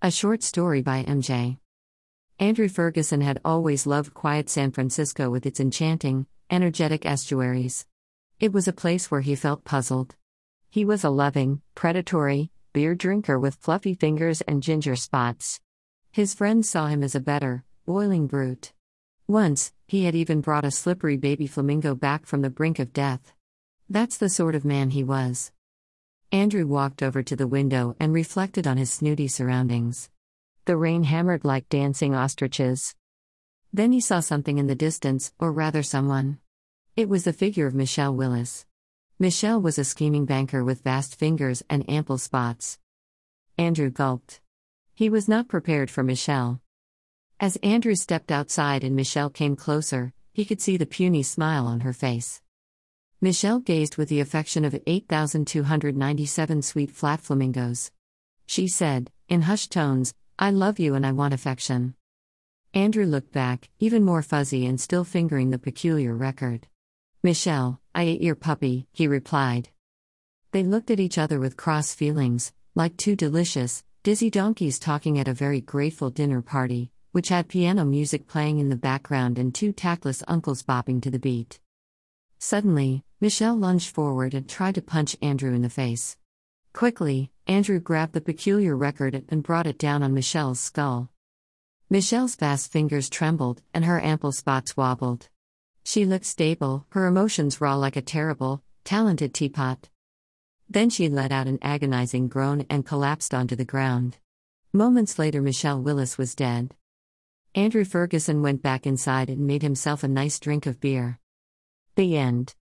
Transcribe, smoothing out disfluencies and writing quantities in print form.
A short story by M.J. Andrew Ferguson had always loved quiet San Francisco with its enchanting, energetic estuaries. It was a place where he felt puzzled. He was a loving, predatory, beer drinker with fluffy fingers and ginger spots. His friends saw him as a better, boiling brute. Once, he had even brought a slippery baby flamingo back from the brink of death. That's the sort of man he was. Andrew walked over to the window and reflected on his snooty surroundings. The rain hammered like dancing ostriches. Then he saw something in the distance, or rather someone. It was the figure of Michelle Willis. Michelle was a scheming banker with vast fingers and ample spots. Andrew gulped. He was not prepared for Michelle. As Andrew stepped outside and Michelle came closer, he could see the puny smile on her face. Michelle gazed with the affection of 8,297 sweet flat flamingos. She said, in hushed tones, "I love you and I want affection." Andrew looked back, even more fuzzy and still fingering the peculiar record. "Michelle, I ate your puppy," he replied. They looked at each other with cross feelings, like two delicious, dizzy donkeys talking at a very grateful dinner party, which had piano music playing in the background and two tactless uncles bopping to the beat. Suddenly, Michelle lunged forward and tried to punch Andrew in the face. Quickly, Andrew grabbed the peculiar record and brought it down on Michelle's skull. Michelle's vast fingers trembled and her ample spots wobbled. She looked stable, her emotions raw like a terrible, talented teapot. Then she let out an agonizing groan and collapsed onto the ground. Moments later, Michelle Willis was dead. Andrew Ferguson went back inside and made himself a nice drink of beer. The end.